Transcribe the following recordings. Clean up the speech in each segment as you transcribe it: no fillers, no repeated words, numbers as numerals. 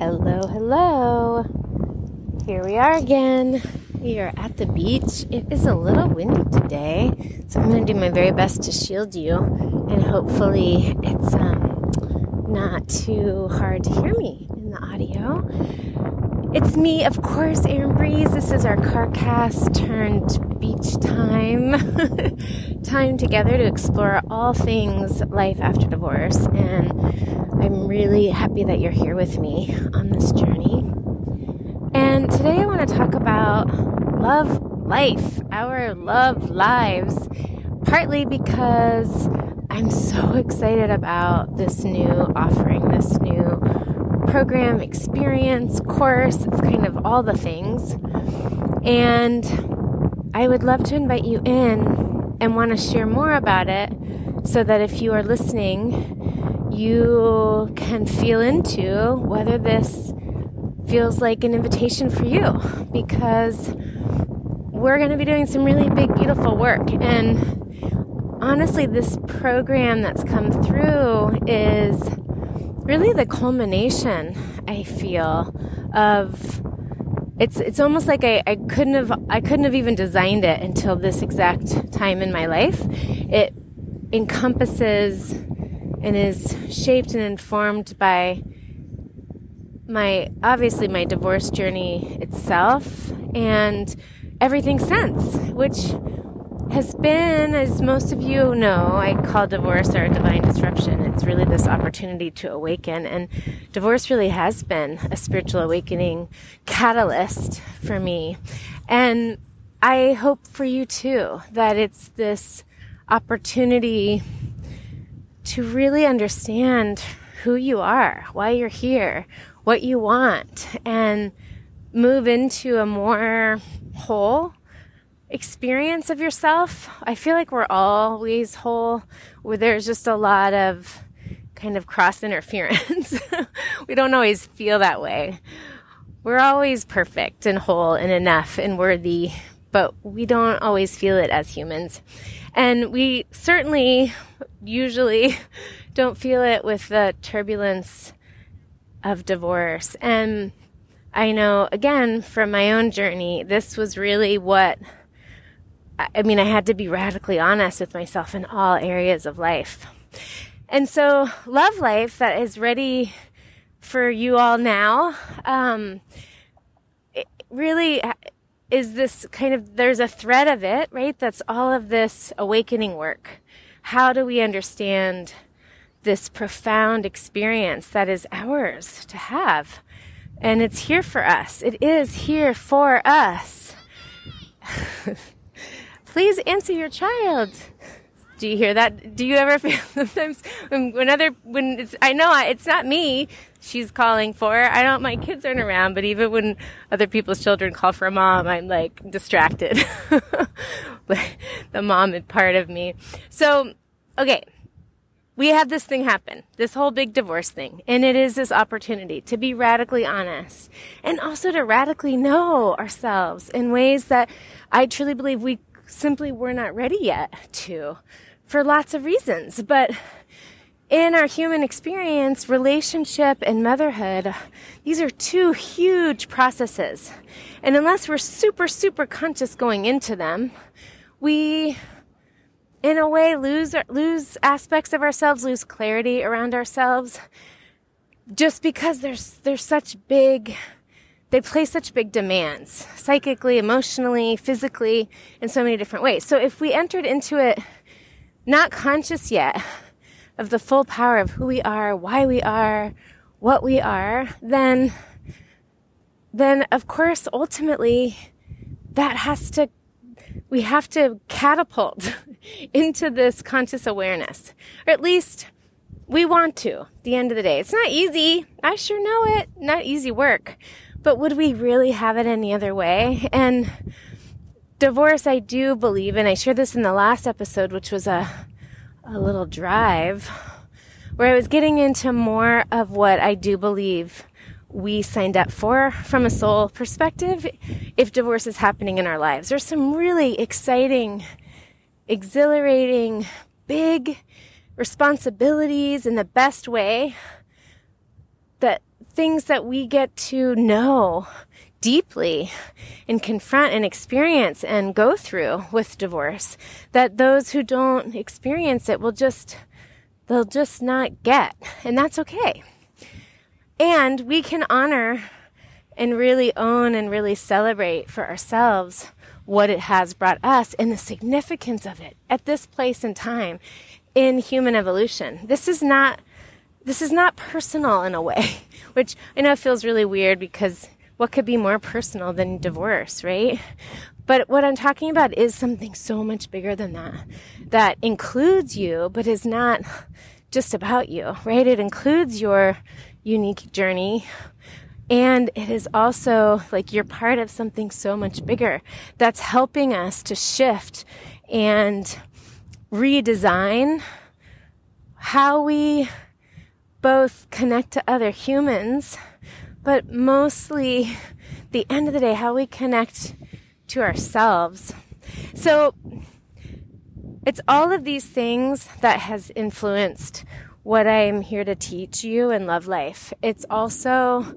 Hello. Here we are again. We are at the beach. It is a little windy today, so I'm going to do my very best to shield you, and hopefully it's not too hard to hear me in the audio. It's me, of course, Erin Breeze. This is our CarCast turned beach time together to explore all things life after divorce, and I'm really happy that you're here with me on this journey. And today I want to talk about love life, our love lives, partly because I'm so excited about this new offering, this new program, experience, course. It's kind of all the things. And I would love to invite you in and want to share more about it so that if you are listening, you can feel into whether this feels like an invitation for you, because we're going to be doing some really big, beautiful work. And honestly, this program that's come through is really the culmination, I feel, of it's almost like I couldn't have even designed it until this exact time in my life. It encompasses and is shaped and informed by my divorce journey itself and everything since, which has been, as most of you know, I call divorce our divine disruption. It's really this opportunity to awaken, and divorce really has been a spiritual awakening catalyst for me. And I hope for you too, that it's this opportunity to really understand who you are, why you're here, what you want, and move into a more whole experience of yourself. I feel like we're always whole, where there's just a lot of kind of cross interference. We don't always feel that way. We're always perfect and whole and enough and worthy, but we don't always feel it as humans. And we certainly usually don't feel it with the turbulence of divorce. And I know, again, from my own journey, this was really what I had to be radically honest with myself in all areas of life. And so love life that is ready for you all now, it really is this kind of, there's a thread of it, right? That's all of this awakening work. How do we understand this profound experience that is ours to have? And it's here for us. It is here for us. Please answer your child. Do you hear that? Do you ever feel sometimes it's not me she's calling for? My kids aren't around, but even when other people's children call for a mom, I'm like distracted. The mom is part of me. So, okay. We had this thing happen, this whole big divorce thing, and it is this opportunity to be radically honest and also to radically know ourselves in ways that I truly believe we simply were not ready yet to, for lots of reasons. But in our human experience, relationship and motherhood, these are two huge processes. And unless we're super, super conscious going into them, we, in a way, lose aspects of ourselves, lose clarity around ourselves, just because they place such big demands, psychically, emotionally, physically, in so many different ways. So if we entered into it not conscious yet of the full power of who we are, why we are, what we are, then of course, ultimately, we have to catapult into this conscious awareness, or at least we want to, at the end of the day. It's not easy. I sure know it. Not easy work. But would we really have it any other way? And divorce, I do believe, and I shared this in the last episode, which was a little drive, where I was getting into more of what I do believe we signed up for from a soul perspective if divorce is happening in our lives. There's some really exciting, exhilarating, big responsibilities in the best way that things that we get to know deeply and confront and experience and go through with divorce, that those who don't experience it will just, they'll just not get. And that's okay. And we can honor and really own and really celebrate for ourselves what it has brought us and the significance of it at this place and time in human evolution. This is not personal in a way, which I know feels really weird because what could be more personal than divorce, right? But what I'm talking about is something so much bigger than that, that includes you, but is not just about you, right? It includes your unique journey, and it is also like you're part of something so much bigger that's helping us to shift and redesign how we both connect to other humans, but mostly, at the end of the day, how we connect to ourselves. So it's all of these things that has influenced what I'm here to teach you in Love Life. It's also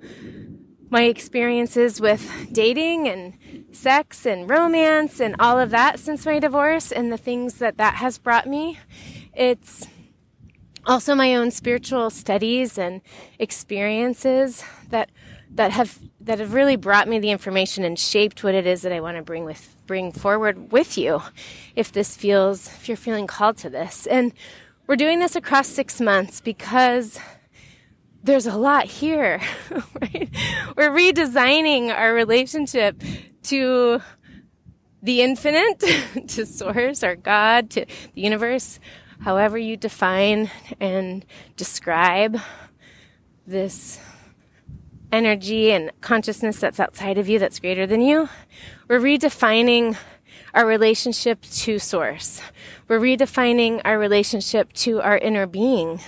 my experiences with dating and sex and romance and all of that since my divorce and the things that that has brought me. It's also my own spiritual studies and experiences that have really brought me the information and shaped what it is that I want to bring forward with you if you're feeling called to this. And we're doing this across 6 months because there's a lot here, right? We're redesigning our relationship to the infinite, to source, or God, to the universe. However you define and describe this energy and consciousness that's outside of you, that's greater than you, we're redefining our relationship to source. We're redefining our relationship to our inner being.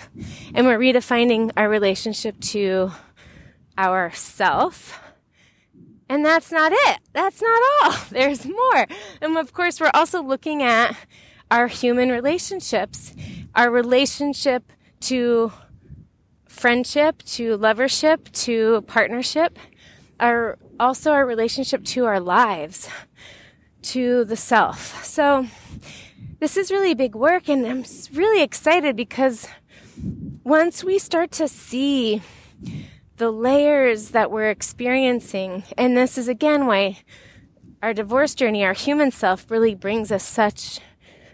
And we're redefining our relationship to ourself. And that's not it. That's not all. There's more. And of course, we're also looking at our human relationships, our relationship to friendship, to lovership, to partnership, also our relationship to our lives, to the self. So this is really big work, and I'm really excited because once we start to see the layers that we're experiencing, and this is again why our divorce journey, our human self, really brings us such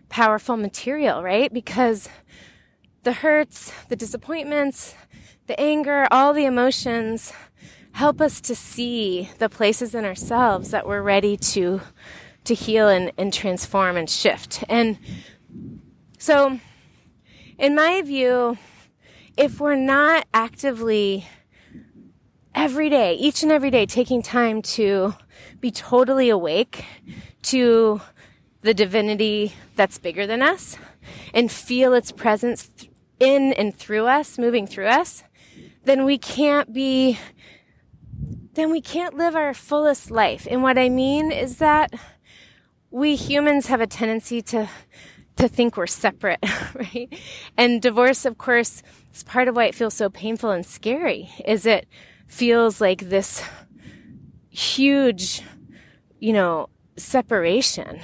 powerful material, right? Because the hurts, the disappointments, the anger, all the emotions help us to see the places in ourselves that we're ready to heal and transform and shift. And so, in my view, if we're not actively every day, each and every day, taking time to be totally awake to the divinity that's bigger than us and feel its presence in and through us, moving through us, then we can't live our fullest life. And what I mean is that we humans have a tendency to think we're separate, right? And divorce, of course, is part of why it feels so painful and scary, is it feels like this huge, separation.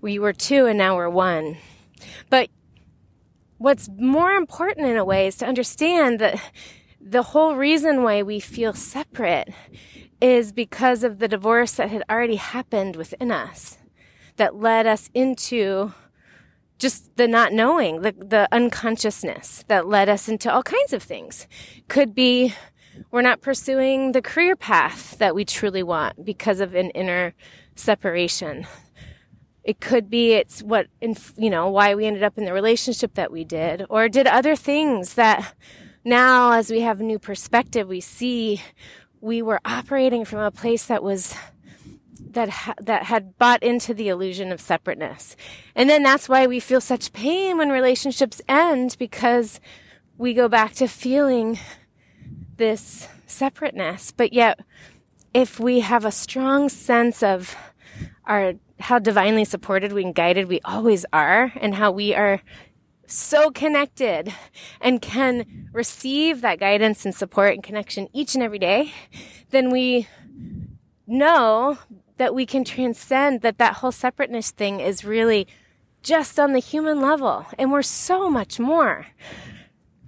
We were two and now we're one. But what's more important in a way is to understand that the whole reason why we feel separate is because of the divorce that had already happened within us that led us into just the not knowing, the unconsciousness that led us into all kinds of things. Could be we're not pursuing the career path that we truly want because of an inner separation. It could be it's what, why we ended up in the relationship that we did, or did other things that now, as we have a new perspective, we see we were operating from a place that was, that had bought into the illusion of separateness. And then that's why we feel such pain when relationships end, because we go back to feeling this separateness. But yet, if we have a strong sense of how divinely supported and guided we always are, and how we are so connected and can receive that guidance and support and connection each and every day, then we know that we can transcend that whole separateness thing is really just on the human level. And we're so much more,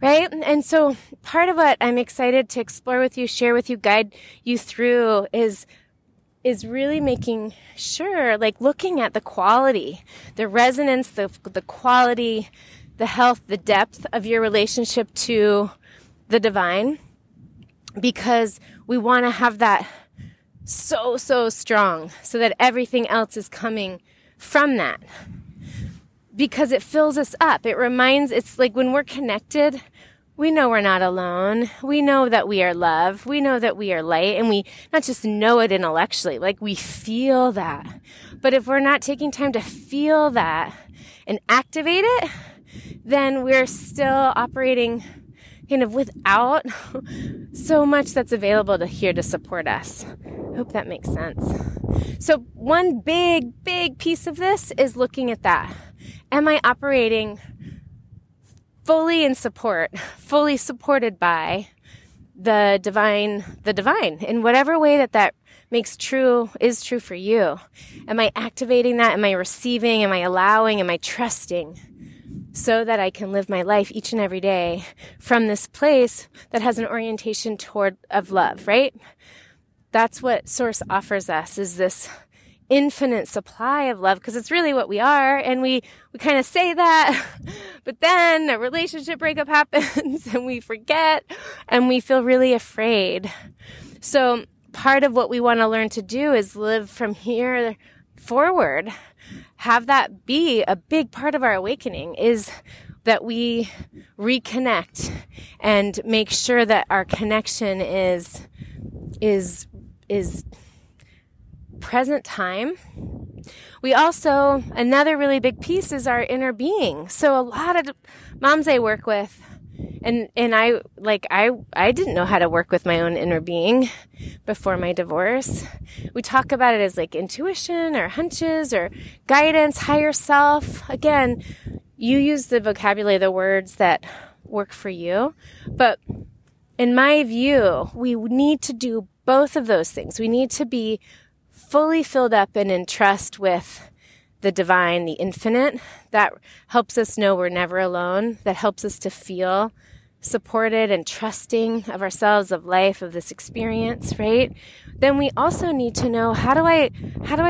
right? And so part of what I'm excited to explore with you, share with you, guide you through is really making sure, like looking at the quality, the resonance, the quality, the health, the depth of your relationship to the divine, because we want to have that so, so strong so that everything else is coming from that, because it fills us up. It reminds, it's like when we're connected, we know we're not alone. We know that we are love. We know that we are light. And we not just know it intellectually, like we feel that. But if we're not taking time to feel that and activate it, then we're still operating kind of without so much that's available to here to support us. I hope that makes sense. So one big, big piece of this is looking at that. Am I operating fully in support, fully supported by the divine, in whatever way that makes true, is true for you? Am I activating that? Am I receiving? Am I allowing? Am I trusting so that I can live my life each and every day from this place that has an orientation toward of love, right? That's what Source offers us, is this infinite supply of love, because it's really what we are, and we kind of say that, but then a relationship breakup happens and we forget and we feel really afraid. So part of what we want to learn to do is live from here forward, have that be a big part of our awakening, is that we reconnect and make sure that our connection is present time. We also, another really big piece is our inner being. So a lot of moms I work with, and I didn't know how to work with my own inner being before my divorce. We talk about it as like intuition or hunches or guidance, higher self. Again, you use the vocabulary, the words that work for you. But in my view, we need to do both of those things. We need to be fully filled up and in trust with the divine, the infinite. That helps us know we're never alone. That helps us to feel supported and trusting of ourselves, of life, of this experience, right? Then we also need to know, how do I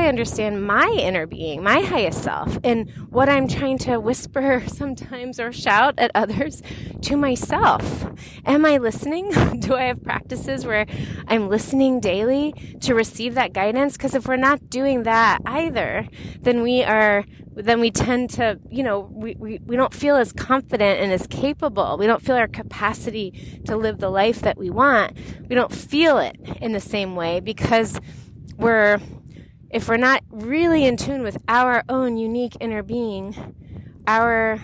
understand my inner being, my highest self, and what I'm trying to whisper sometimes or shout at others to myself? Am I listening? Do I have practices where I'm listening daily to receive that guidance? Because if we're not doing that either, then we tend to, we don't feel as confident and as capable. We don't feel our capacity to live the life that we want. We don't feel it in the same way, because if we're not really in tune with our own unique inner being, our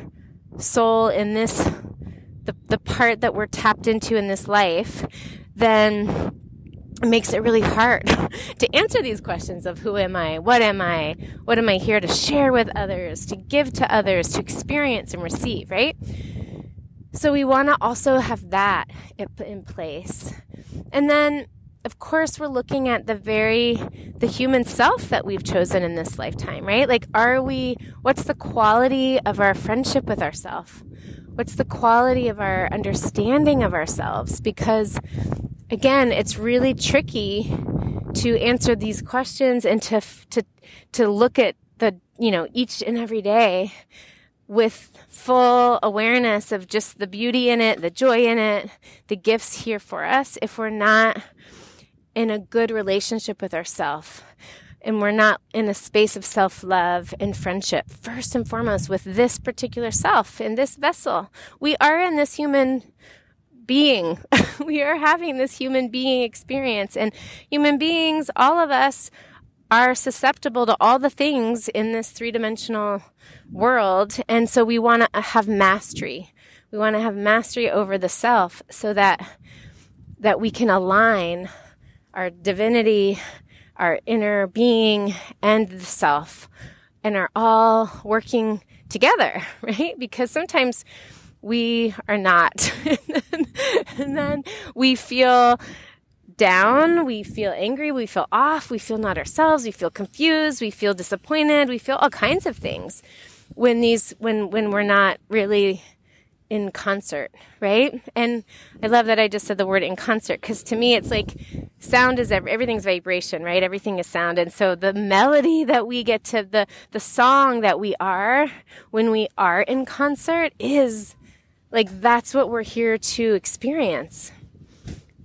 soul in this, the part that we're tapped into in this life, then it makes it really hard to answer these questions of who am I, what am I, what am I here to share with others, to give to others, to experience and receive, right? So we want to also have that in place. And then, of course, we're looking at the human self that we've chosen in this lifetime, right? Like, what's the quality of our friendship with ourselves? What's the quality of our understanding of ourselves? Because again, it's really tricky to answer these questions and to look at each and every day with full awareness of just the beauty in it, the joy in it, the gifts here for us, if we're not in a good relationship with ourselves and we're not in a space of self-love and friendship, first and foremost with this particular self in this vessel. We are in this human being. We are having this human being experience, and human beings, all of us, are susceptible to all the things in this three-dimensional world, and so we want to have mastery. We want to have mastery over the self so that we can align our divinity, our inner being, and the self, and are all working together, right? Because sometimes we are not. And then we feel down, we feel angry, we feel off, we feel not ourselves, we feel confused, we feel disappointed, we feel all kinds of things when we're not really in concert, right? And I love that I just said the word in concert, because to me it's like sound is everything's vibration, right? Everything is sound. And so the melody that we get to, the song that we are when we are in concert is like, that's what we're here to experience.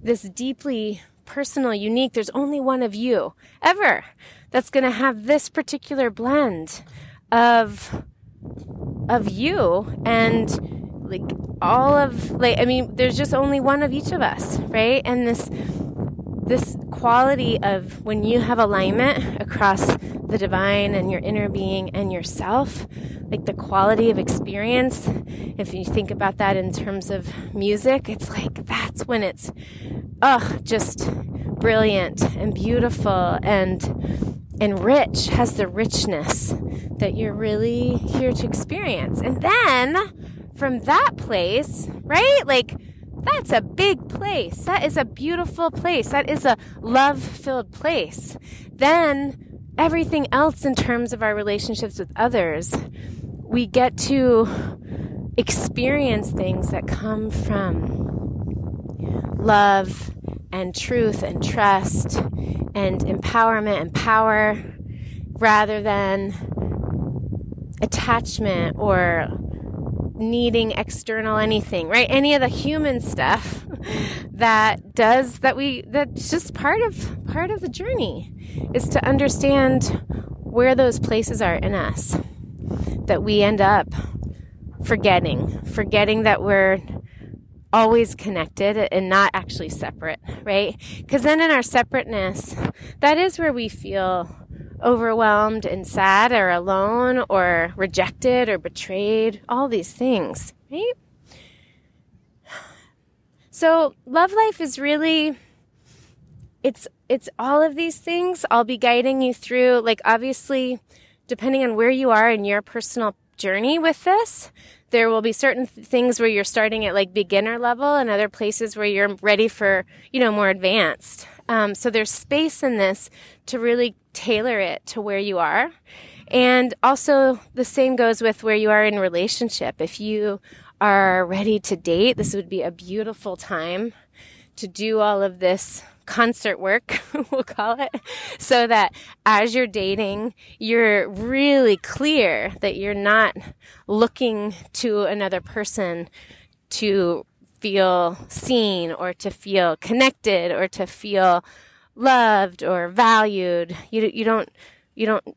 This deeply personal, unique, there's only one of you ever that's going to have this particular blend of you and like all of, like, I mean, there's just only one of each of us, right? And this quality of when you have alignment across the divine and your inner being and yourself, like the quality of experience, if you think about that in terms of music, it's like that's when it's just brilliant and beautiful and rich, has the richness that you're really here to experience. And then from that place, right? Like that's a big place. That is a beautiful place. That is a love-filled place. Then everything else in terms of our relationships with others, we get to experience things that come from love and truth and trust and empowerment and power, rather than attachment or needing external anything, right? Any of the human stuff that's just part of the journey is to understand where those places are in us that we end up forgetting that we're always connected and not actually separate, right? Because then in our separateness, that is where we feel overwhelmed and sad or alone or rejected or betrayed, all these things, right? So love life is really, it's all of these things. I'll be guiding you through, like obviously, depending on where you are in your personal journey with this, there will be certain things where you're starting at like beginner level and other places where you're ready for, more advanced. So there's space in this to really tailor it to where you are. And also the same goes with where you are in relationship. If you are ready to date, this would be a beautiful time to do all of this concert work, we'll call it, so that as you're dating, you're really clear that you're not looking to another person to feel seen or to feel connected or to feel loved or valued. You don't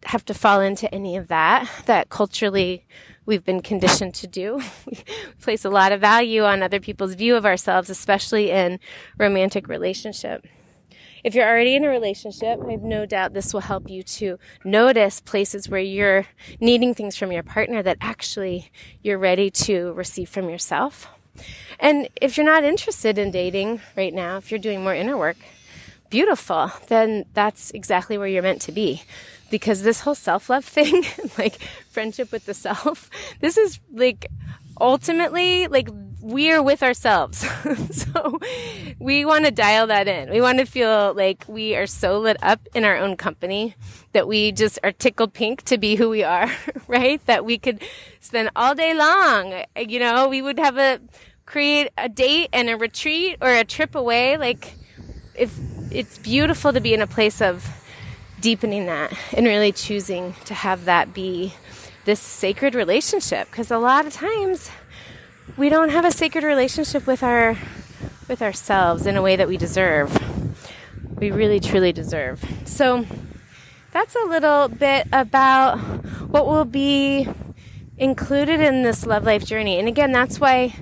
have to fall into any of that culturally we've been conditioned to do. We place a lot of value on other people's view of ourselves, especially in romantic relationship. If you're already in a relationship, I have no doubt this will help you to notice places where you're needing things from your partner that actually you're ready to receive from yourself. And if you're not interested in dating right now, if you're doing more inner work, beautiful, then that's exactly where you're meant to be. Because this whole self-love thing, like friendship with the self, this is like ultimately like we are with ourselves. So we want to dial that in. We want to feel like we are so lit up in our own company that we just are tickled pink to be who we are, right? That we could spend all day long, we would have create a date and a retreat or a trip away. Like if it's beautiful to be in a place of deepening that and really choosing to have that be this sacred relationship, because a lot of times we don't have a sacred relationship with ourselves in a way that we deserve. We really truly deserve. So that's a little bit about what will be included in this love life journey. And again, that's why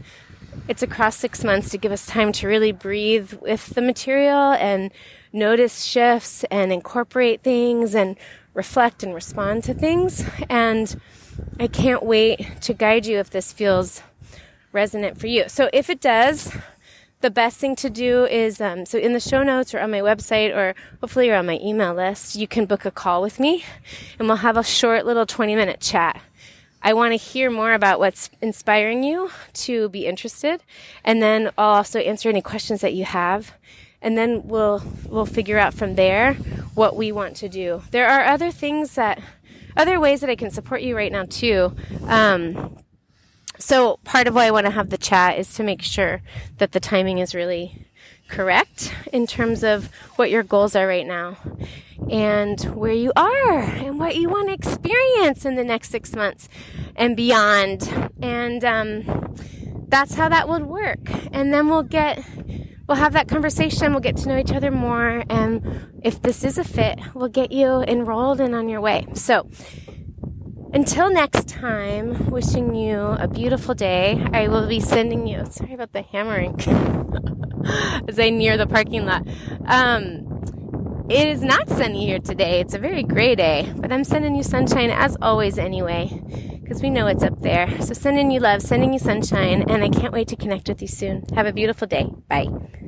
it's across 6 months, to give us time to really breathe with the material and notice shifts and incorporate things and reflect and respond to things. And I can't wait to guide you if this feels resonant for you. So if it does, the best thing to do is, so in the show notes or on my website, or hopefully you're on my email list, you can book a call with me and we'll have a short little 20-minute chat I want to hear more about what's inspiring you to be interested. And then I'll also answer any questions that you have. And then we'll figure out from there what we want to do. There are other ways that I can support you right now too. So part of why I want to have the chat is to make sure that the timing is really correct in terms of what your goals are right now and where you are and what you want to experience in the next 6 months and beyond. And that's how that would work. And then we'll have that conversation. We'll get to know each other more. And if this is a fit, we'll get you enrolled and on your way. So until next time, wishing you a beautiful day. I will be sending you, sorry about the hammering as I near the parking lot. It is not sunny here today. It's a very gray day, but I'm sending you sunshine as always anyway, because we know it's up there. So sending you love, sending you sunshine, and I can't wait to connect with you soon. Have a beautiful day. Bye.